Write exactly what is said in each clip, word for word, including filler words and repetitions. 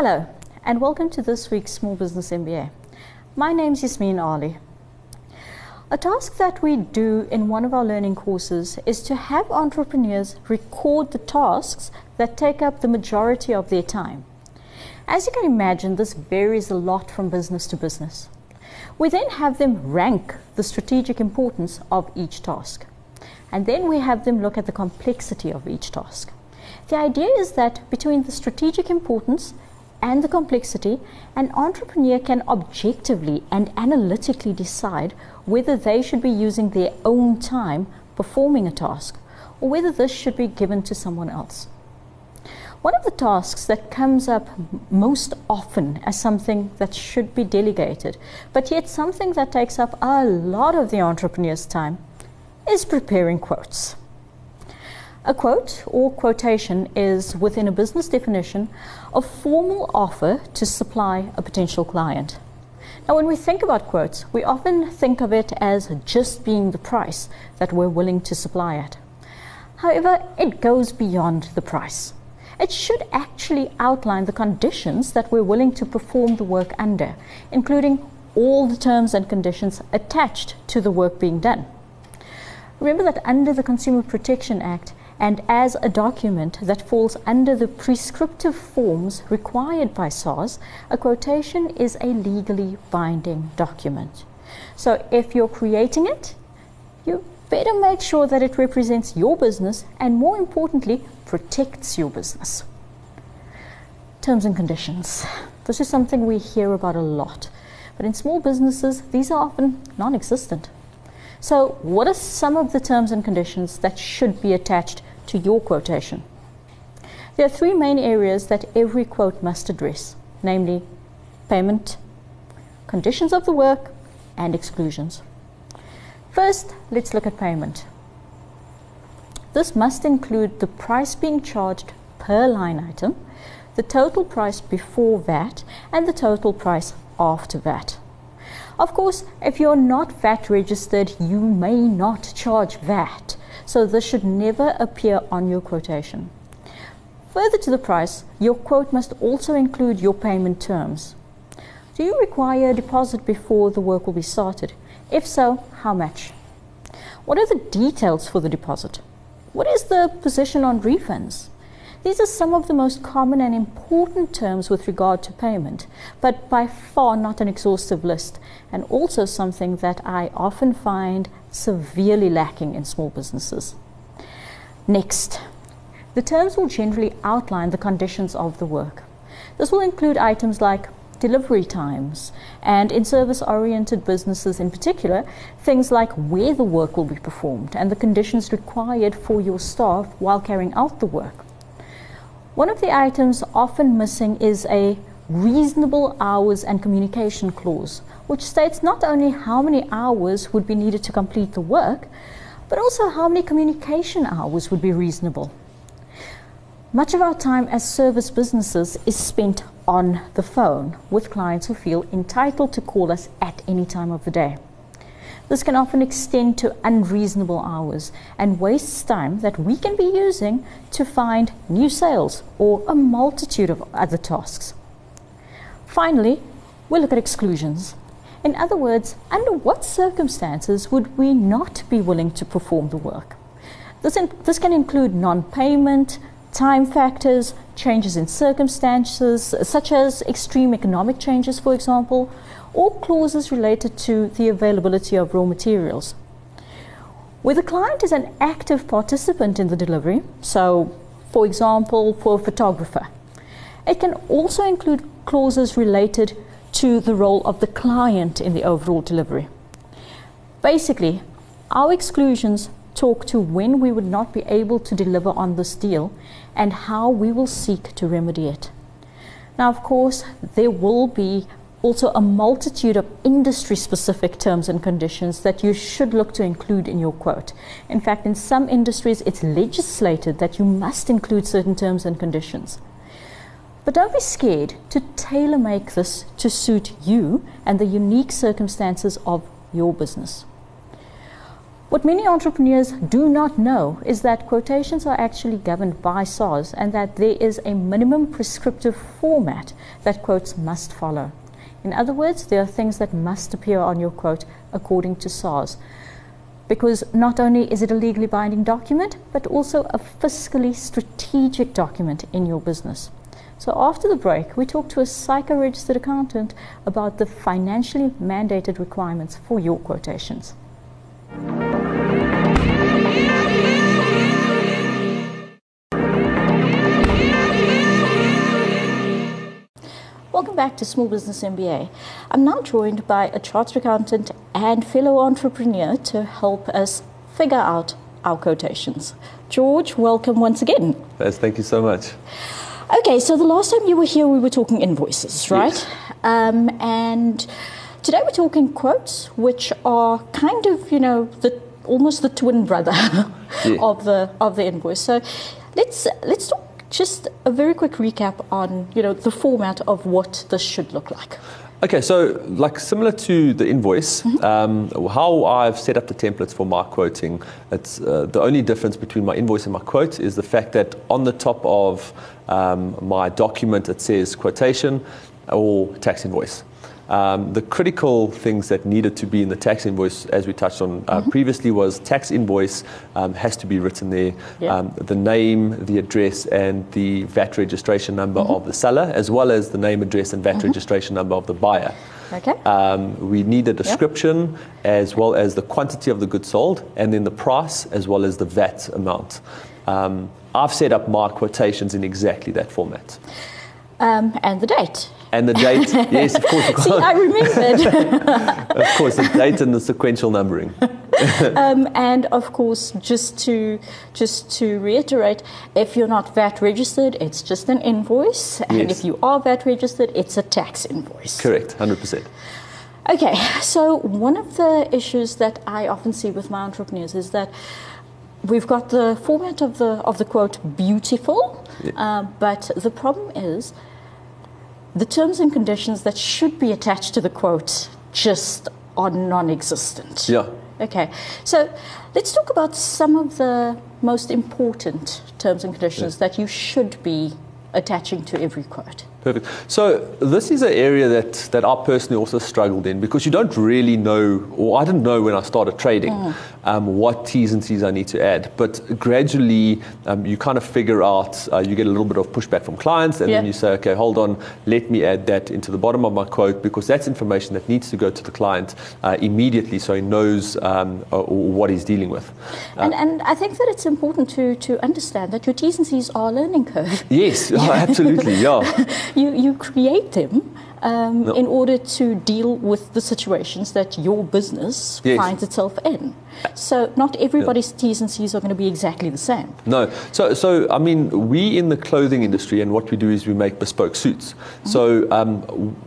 Hello and welcome to this week's Small Business M B A. My name's Yasmeen Ali. A task that we do in one of our learning courses is to have entrepreneurs record the tasks that take up the majority of their time. As you can imagine, this varies a lot from business to business. We then have them rank the strategic importance of each task, and then we have them look at the complexity of each task. The idea is that between the strategic importance and the complexity, an entrepreneur can objectively and analytically decide whether they should be using their own time performing a task or whether this should be given to someone else. One of the tasks that comes up most often as something that should be delegated, but yet something that takes up a lot of the entrepreneur's time, is preparing quotes. A quote or quotation is, within a business definition, a formal offer to supply a potential client. Now, when we think about quotes, we often think of it as just being the price that we're willing to supply at. However, it goes beyond the price. It should actually outline the conditions that we're willing to perform the work under, including all the terms and conditions attached to the work being done. Remember that under the Consumer Protection Act, and as a document that falls under the prescriptive forms required by SARS, a quotation is a legally binding document. So if you're creating it, you better make sure that it represents your business and, more importantly, protects your business. Terms and conditions. This is something we hear about a lot, but in small businesses, these are often non-existent. So, what are some of the terms and conditions that should be attached to your quotation? There are three main areas that every quote must address, namely payment, conditions of the work, and exclusions. First, let's look at payment. This must include the price being charged per line item, the total price before V A T, and the total price after V A T. Of course, if you're not V A T registered, you may not charge V A T, so this should never appear on your quotation. Further to the price, your quote must also include your payment terms. Do you require a deposit before the work will be started? If so, how much? What are the details for the deposit? What is the position on refunds? These are some of the most common and important terms with regard to payment, but by far not an exhaustive list, and also something that I often find severely lacking in small businesses. Next, the terms will generally outline the conditions of the work. This will include items like delivery times, and in service-oriented businesses in particular, things like where the work will be performed and the conditions required for your staff while carrying out the work. One of the items often missing is a reasonable hours and communication clause, which states not only how many hours would be needed to complete the work, but also how many communication hours would be reasonable. Much of our time as service businesses is spent on the phone with clients who feel entitled to call us at any time of the day. This can often extend to unreasonable hours and wastes time that we can be using to find new sales or a multitude of other tasks. Finally, we'll look at exclusions. In other words, under what circumstances would we not be willing to perform the work? This, in, this can include non-payment, time factors, changes in circumstances, such as extreme economic changes, for example, or clauses related to the availability of raw materials. Where the client is an active participant in the delivery, so for example, for a photographer, it can also include clauses related to the role of the client in the overall delivery. Basically, our exclusions talk to when we would not be able to deliver on this deal and how we will seek to remedy it. Now, of course, there will be also a multitude of industry-specific terms and conditions that you should look to include in your quote. In fact, in some industries, it's legislated that you must include certain terms and conditions. But don't be scared to tailor-make this to suit you and the unique circumstances of your business. What many entrepreneurs do not know is that quotations are actually governed by SARS and that there is a minimum prescriptive format that quotes must follow. In other words, there are things that must appear on your quote according to SARS, because not only is it a legally binding document, but also a fiscally strategic document in your business. So after the break, we talk to a psycho-registered accountant about the financially mandated requirements for your quotations. Welcome back to Small Business M B A. I'm now joined by a chartered accountant and fellow entrepreneur to help us figure out our quotations. George, welcome once again. Yes, thank you so much. Okay, so the last time you were here, we were talking invoices, right? Yes. Um, and today we're talking quotes, which are kind of, you know, the almost the twin brother yeah. of the of the invoice. So let's let's talk. Just a very quick recap on, you know, the format of what this should look like. Okay, so like similar to the invoice, mm-hmm. um, how I've set up the templates for my quoting, it's uh, the only difference between my invoice and my quote is the fact that on the top of um, my document it says quotation or tax invoice. Um, the critical things that needed to be in the tax invoice, as we touched on uh, mm-hmm. previously, was tax invoice um, has to be written there, yeah. um, the name, the address, and the V A T registration number mm-hmm. of the seller, as well as the name, address, and V A T mm-hmm. registration number of the buyer. Okay. Um, we need a description yep. as well as the quantity of the goods sold, and then the price as well as the V A T amount. Um, I've set up my quotations in exactly that format. Um, and the date. And the date, yes, of course. See, I remembered. Of course, the date and the sequential numbering. um, and of course, just to just to reiterate, if you're not V A T registered, it's just an invoice. And yes. if you are V A T registered, it's a tax invoice. Correct, one hundred percent. Okay, so one of the issues that I often see with my entrepreneurs is that we've got the format of the of the quote beautiful, yeah. uh, but the problem is the terms and conditions that should be attached to the quote just are non-existent. Yeah. Okay. So let's talk about some of the most important terms and conditions yeah. that you should be attaching to every quote. Perfect. So this is an area that, that I personally also struggled in, because you don't really know, or I didn't know when I started trading, mm. um, what T's and C's I need to add. But gradually um, you kind of figure out, uh, you get a little bit of pushback from clients, and yeah. then you say, okay, hold on, let me add that into the bottom of my quote, because that's information that needs to go to the client uh, immediately, so he knows um, or, or what he's dealing with. Uh, and, and I think that it's important to, to understand that your T's and C's are a learning curve. Yes, yeah. absolutely, yeah. You, you create them um, no. in order to deal with the situations that your business yes. finds itself in. So not everybody's no. T's and C's are going to be exactly the same. No. So, so I mean, we in the clothing industry, and what we do is we make bespoke suits. Mm-hmm. So um,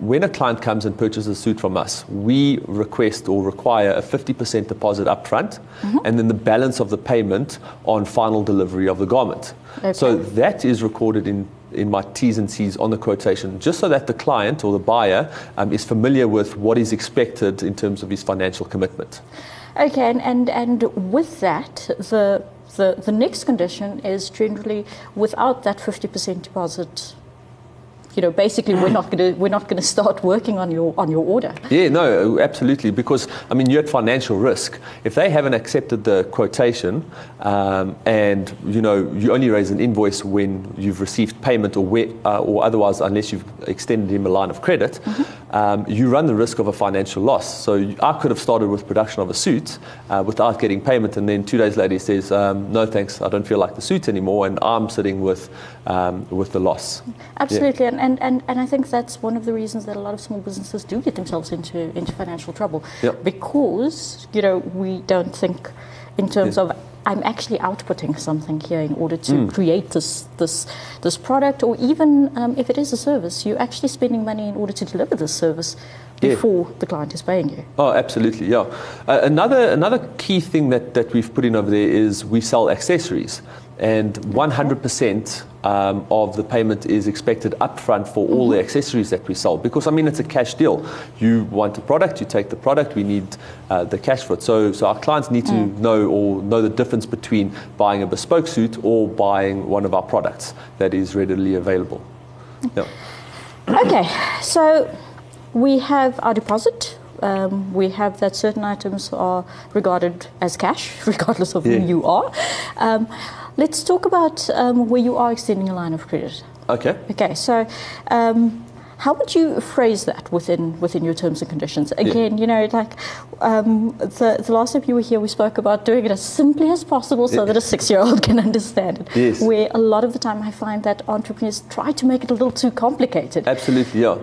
when a client comes and purchases a suit from us, we request or require a fifty percent deposit up front, mm-hmm. and then the balance of the payment on final delivery of the garment. Okay. So that is recorded in in my T's and C's on the quotation, just so that the client or the buyer um, is familiar with what is expected in terms of his financial commitment. Okay, and, and, and with that, the, the, the next condition is generally without that fifty percent deposit, you know, basically we're not going to we're not going to start working on your on your order. Yeah, no, absolutely, because I mean you're at financial risk if they haven't accepted the quotation, um, and you know you only raise an invoice when you've received payment, or where, uh, or otherwise unless you've extended him a line of credit, mm-hmm. um, you run the risk of a financial loss. So I could have started with production of a suit uh, without getting payment, and then two days later he says, um, "No, thanks, I don't feel like the suit anymore," and I'm sitting with um, with the loss. Absolutely, yeah. And, and, and I think that's one of the reasons that a lot of small businesses do get themselves into, into financial trouble. Yep. Because, you know, we don't think in terms yeah. of, I'm actually outputting something here in order to mm. create this, this, this product, or even um, if it is a service, you're actually spending money in order to deliver this service before yeah. the client is paying you. Oh, absolutely, yeah. Uh, another another key thing that, that we've put in over there is we sell accessories. And one hundred percent um, of the payment is expected upfront for all mm-hmm. the accessories that we sell. Because, I mean, it's a cash deal. You want the product, you take the product, we need uh, the cash for it. So so our clients need to mm. know or know the difference between buying a bespoke suit or buying one of our products that is readily available. Yeah. Okay, so we have our deposit. Um, we have that certain items are regarded as cash, regardless of yeah. who you are. Um, let's talk about um, where you are extending a line of credit. Okay. Okay, so um, how would you phrase that within within your terms and conditions? Again, yeah. you know, like um, the, the last time you were here, we spoke about doing it as simply as possible so yeah. that a six-year-old can understand it. Yes. Where a lot of the time I find that entrepreneurs try to make it a little too complicated. Absolutely, yeah.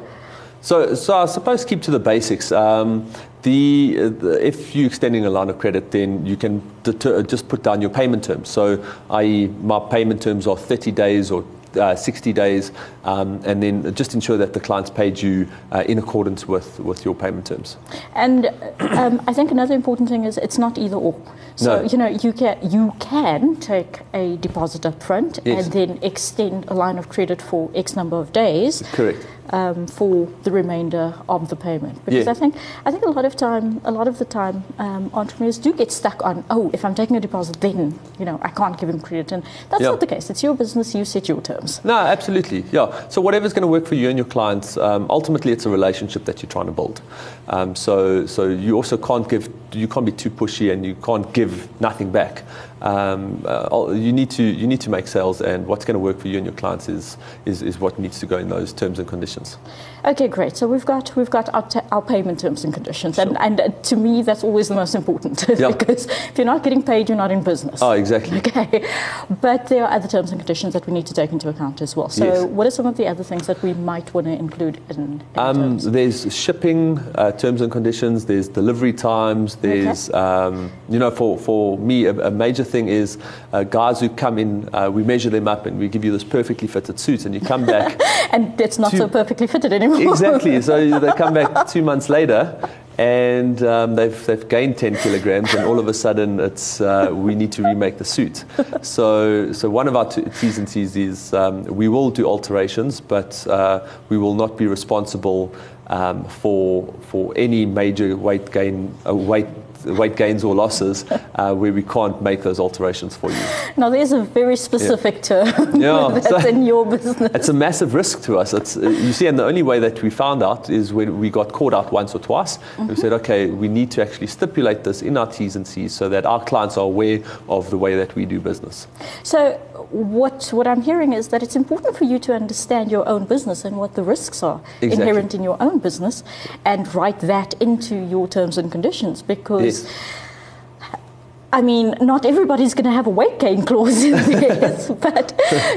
So, so I suppose keep to the basics. Um, the, the if you're extending a line of credit, then you can deter, just put down your payment terms. So, that is, my payment terms are thirty days or uh, sixty days, um, and then just ensure that the client's paid you uh, in accordance with, with your payment terms. And um, I think another important thing is it's not either or. So, no. you know, you can you can take a deposit up front yes. and then extend a line of credit for X number of days. Correct. Um, for the remainder of the payment, because yeah. I think I think a lot of time, a lot of the time, um, entrepreneurs do get stuck on, oh, if I'm taking a deposit, then you know I can't give him credit, and that's yeah. not the case. It's your business; you set your terms. No, absolutely, yeah. So whatever's going to work for you and your clients, um, ultimately, it's a relationship that you're trying to build. Um, so, so you also can't give, you can't be too pushy, and you can't give nothing back. Um, uh, you need to you need to make sales, and what's going to work for you and your clients is is, is what needs to go in those terms and conditions. Okay, great. So we've got we've got our, t- our payment terms and conditions, sure. and, and to me that's always the most important yep. because if you're not getting paid, you're not in business. Oh, exactly. Okay, but there are other terms and conditions that we need to take into account as well. So, yes. what are some of the other things that we might want to include in? in um, terms? There's shipping uh, terms and conditions. There's delivery times. There's okay. um, you know, for for me a, a major thing is uh, guys who come in. Uh, we measure them up and we give you this perfectly fitted suit, and you come back and it's not to, so perfectly fitted anymore. Exactly. So they come back two months later, and um, they've they've gained ten kilograms, and all of a sudden it's uh, we need to remake the suit. So so one of our t- T's and C's is um, we will do alterations, but uh, we will not be responsible um, for for any major weight gain uh, weight. weight gains or losses uh, where we can't make those alterations for you. Now there's a very specific yeah. term yeah, that's so in your business. It's a massive risk to us. It's, you see, and the only way that we found out is when we got caught out once or twice. Mm-hmm. And we said, okay, we need to actually stipulate this in our T's and C's so that our clients are aware of the way that we do business. So what what I'm hearing is that it's important for you to understand your own business and what the risks are exactly. inherent in your own business, and write that into your terms and conditions, because yes. I mean, not everybody's going to have a weight gain clause in this, but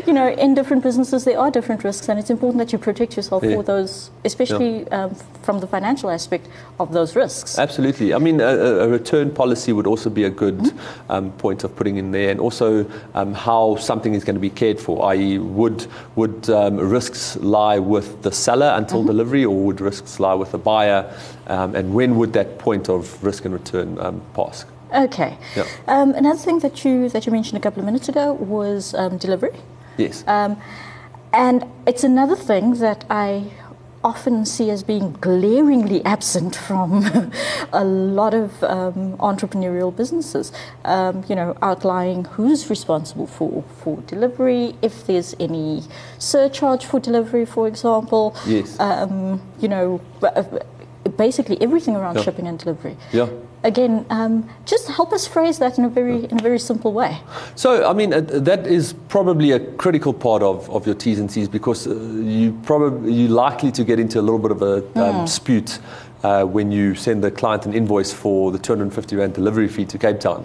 you know, in different businesses there are different risks, and it's important that you protect yourself yeah. for those, especially yeah. um, from the financial aspect of those risks. Absolutely. I mean, a, a return policy would also be a good mm-hmm. um, point of putting in there, and also um, how something is going to be cared for. that is, would would um, risks lie with the seller until mm-hmm. delivery, or would risks lie with the buyer, um, and when would that point of risk and return um, pass? Okay. Yep. Um, another thing that you that you mentioned a couple of minutes ago was um, delivery. Yes. Um, and it's another thing that I often see as being glaringly absent from a lot of um, entrepreneurial businesses. Um, you know, outlining who's responsible for, for delivery, if there's any surcharge for delivery, for example. Yes. Um, you know, basically everything around yep. shipping and delivery. Yeah. Again, um, just help us phrase that in a very in a very simple way. So, I mean, uh, that is probably a critical part of, of your T's and C's, because uh, you probably you're likely to get into a little bit of a um, mm. dispute uh, when you send the client an invoice for the two hundred fifty rand delivery fee to Cape Town.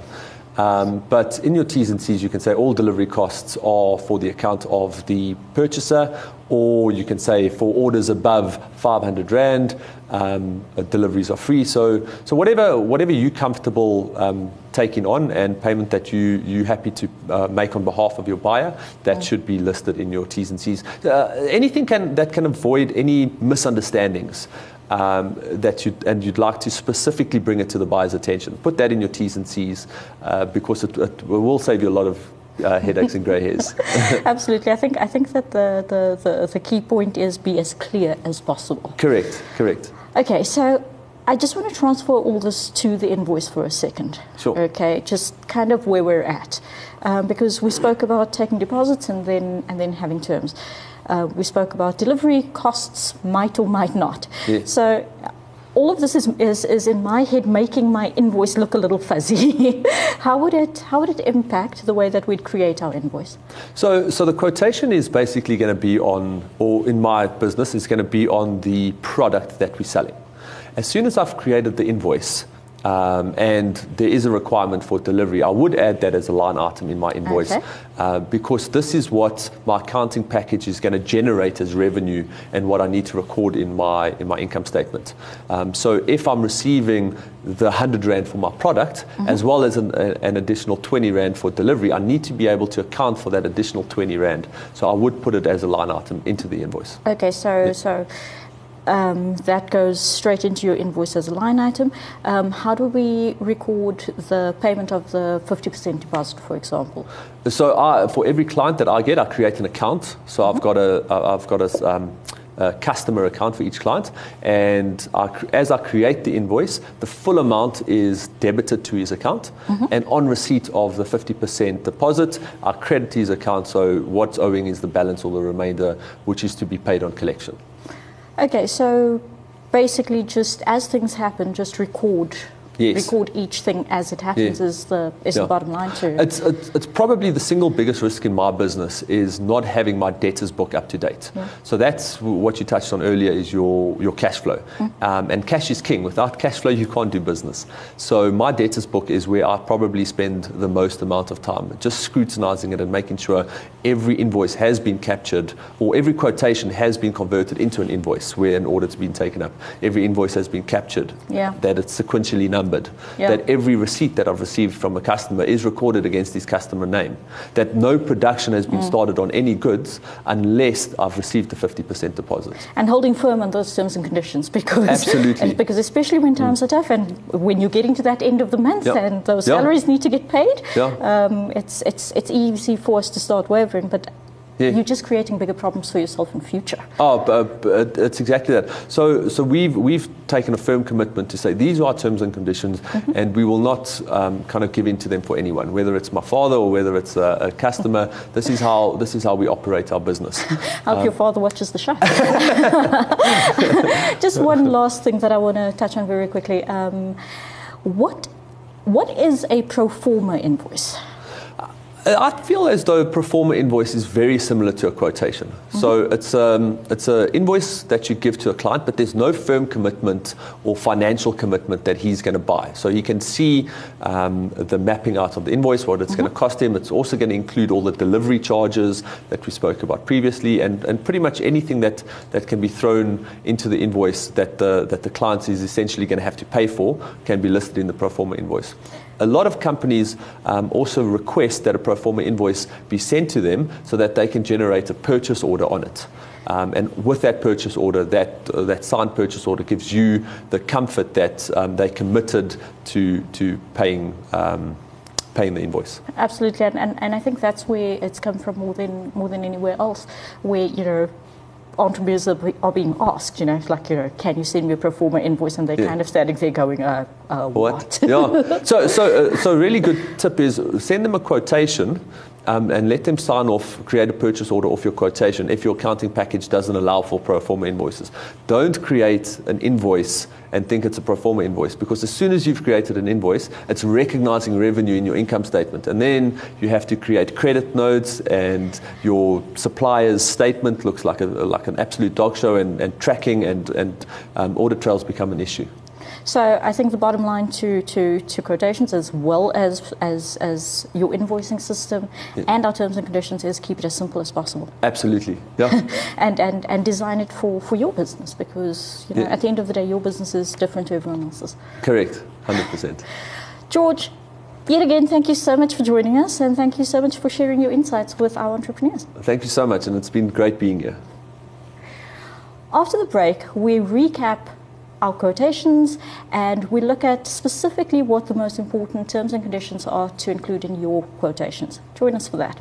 Um, but in your T's and C's, you can say all delivery costs are for the account of the purchaser, or you can say for orders above five hundred rand, um, deliveries are free. So, so whatever whatever you're comfortable um, taking on, and payment that you you happy to uh, make on behalf of your buyer, that mm. should be listed in your T's and C's. Uh, anything can that can avoid any misunderstandings. um, that you and you'd like to specifically bring it to the buyer's attention. Put that in your T's and C's uh, because it, it will save you a lot of Uh, headaches and grey hairs. Absolutely. I think I think that the, the, the, the key point is be as clear as possible. Correct, correct. Okay, so I just want to transfer all this to the invoice for a second. Sure. Okay, just kind of where we're at. Um, because we spoke about taking deposits and then and then having terms. Uh, we spoke about delivery costs might or might not. Yeah. So all of this is, is, is in my head making my invoice look a little fuzzy. How would it how would it impact the way that we'd create our invoice? So so the quotation is basically going to be on, or in my business, is going to be on the product that we're selling. As soon as I've created the invoice, um, and there is a requirement for delivery, I would add that as a line item in my invoice, okay. uh, because this is what my accounting package is going to generate as revenue and what I need to record in my in my income statement. Um, so if I'm receiving the one hundred rand for my product, mm-hmm. as well as an, a, an additional twenty rand for delivery, I need to be able to account for that additional twenty rand. So I would put it as a line item into the invoice. Okay, so yeah. so... Um, that goes straight into your invoice as a line item. Um, how do we record the payment of the fifty percent deposit, for example? So I, for every client that I get, I create an account. So mm-hmm. I've got a, I've got a, um, a customer account for each client, and I, as I create the invoice, the full amount is debited to his account, mm-hmm. and on receipt of the fifty percent deposit, I credit his account. So what's owing is the balance or the remainder, which is to be paid on collection. Okay, so basically just as things happen, just record yes. record each thing as it happens yeah. is the is yeah. the bottom line too. It's, it's it's probably the single biggest risk in my business is not having my debtors book up to date. Yeah. So that's what you touched on earlier is your, your cash flow. Mm. Um, and cash is king. Without cash flow, you can't do business. So my debtors book is where I probably spend the most amount of time, just scrutinizing it and making sure every invoice has been captured, or every quotation has been converted into an invoice where an audit's been taken up. Every invoice has been captured, yeah. that it's sequentially numbered, yeah. that every receipt that I've received from a customer is recorded against his customer name, that no production has been mm. started on any goods unless I've received the fifty percent deposit. And holding firm on those terms and conditions, because Absolutely. because especially when times mm. are tough and when you're getting to that end of the month yeah. and those yeah. salaries need to get paid, yeah. um, it's, it's, it's easy for us to start wavering. But yeah. you're just creating bigger problems for yourself in future. Oh, but, but it's exactly that. So, so we've we've taken a firm commitment to say these are our terms and conditions, mm-hmm. and we will not um, kind of give in to them for anyone, whether it's my father or whether it's a, a customer. This is how this is how we operate our business. I hope um, your father watches the show. Just one last thing that I want to touch on very quickly. Um, what what is a pro forma invoice? I feel as though a pro forma invoice is very similar to a quotation. Mm-hmm. So it's um, it's an invoice that you give to a client, but there's no firm commitment or financial commitment that he's going to buy. So you can see um, the mapping out of the invoice, what it's mm-hmm. going to cost him. It's also going to include all the delivery charges that we spoke about previously, and, and pretty much anything that, that can be thrown into the invoice that the, that the client is essentially going to have to pay for can be listed in the pro forma invoice. A lot of companies um, also request that a pro forma invoice be sent to them so that they can generate a purchase order on it. Um, and with that purchase order, that uh, that signed purchase order gives you the comfort that um, they committed to to paying um, paying the invoice. Absolutely, and, and and I think that's where it's come from more than more than anywhere else, where you know. entrepreneurs are being asked, you know, like, you know, can you send me a pro forma invoice? And they're yeah. kind of standing there going, uh, uh, what? what? yeah. So, so, uh, so a really good tip is send them a quotation um, and let them sign off, create a purchase order off your quotation if your accounting package doesn't allow for pro forma invoices. Don't create an invoice and think it's a pro forma invoice, because as soon as you've created an invoice, it's recognizing revenue in your income statement, and then you have to create credit notes, and your supplier's statement looks like a like an absolute dog show, and, and tracking and and um, audit trails become an issue. So I think the bottom line to to, to quotations, as well as as as your invoicing system yeah. and our terms and conditions, is keep it as simple as possible. Absolutely, yeah. and, and and design it for, for your business, because you know yeah. at the end of the day, your business is different to everyone else's. Correct, one hundred percent. George, yet again, thank you so much for joining us, and thank you so much for sharing your insights with our entrepreneurs. Thank you so much, and it's been great being here. After the break, we recap our quotations, and we look at specifically what the most important terms and conditions are to include in your quotations. Join us for that.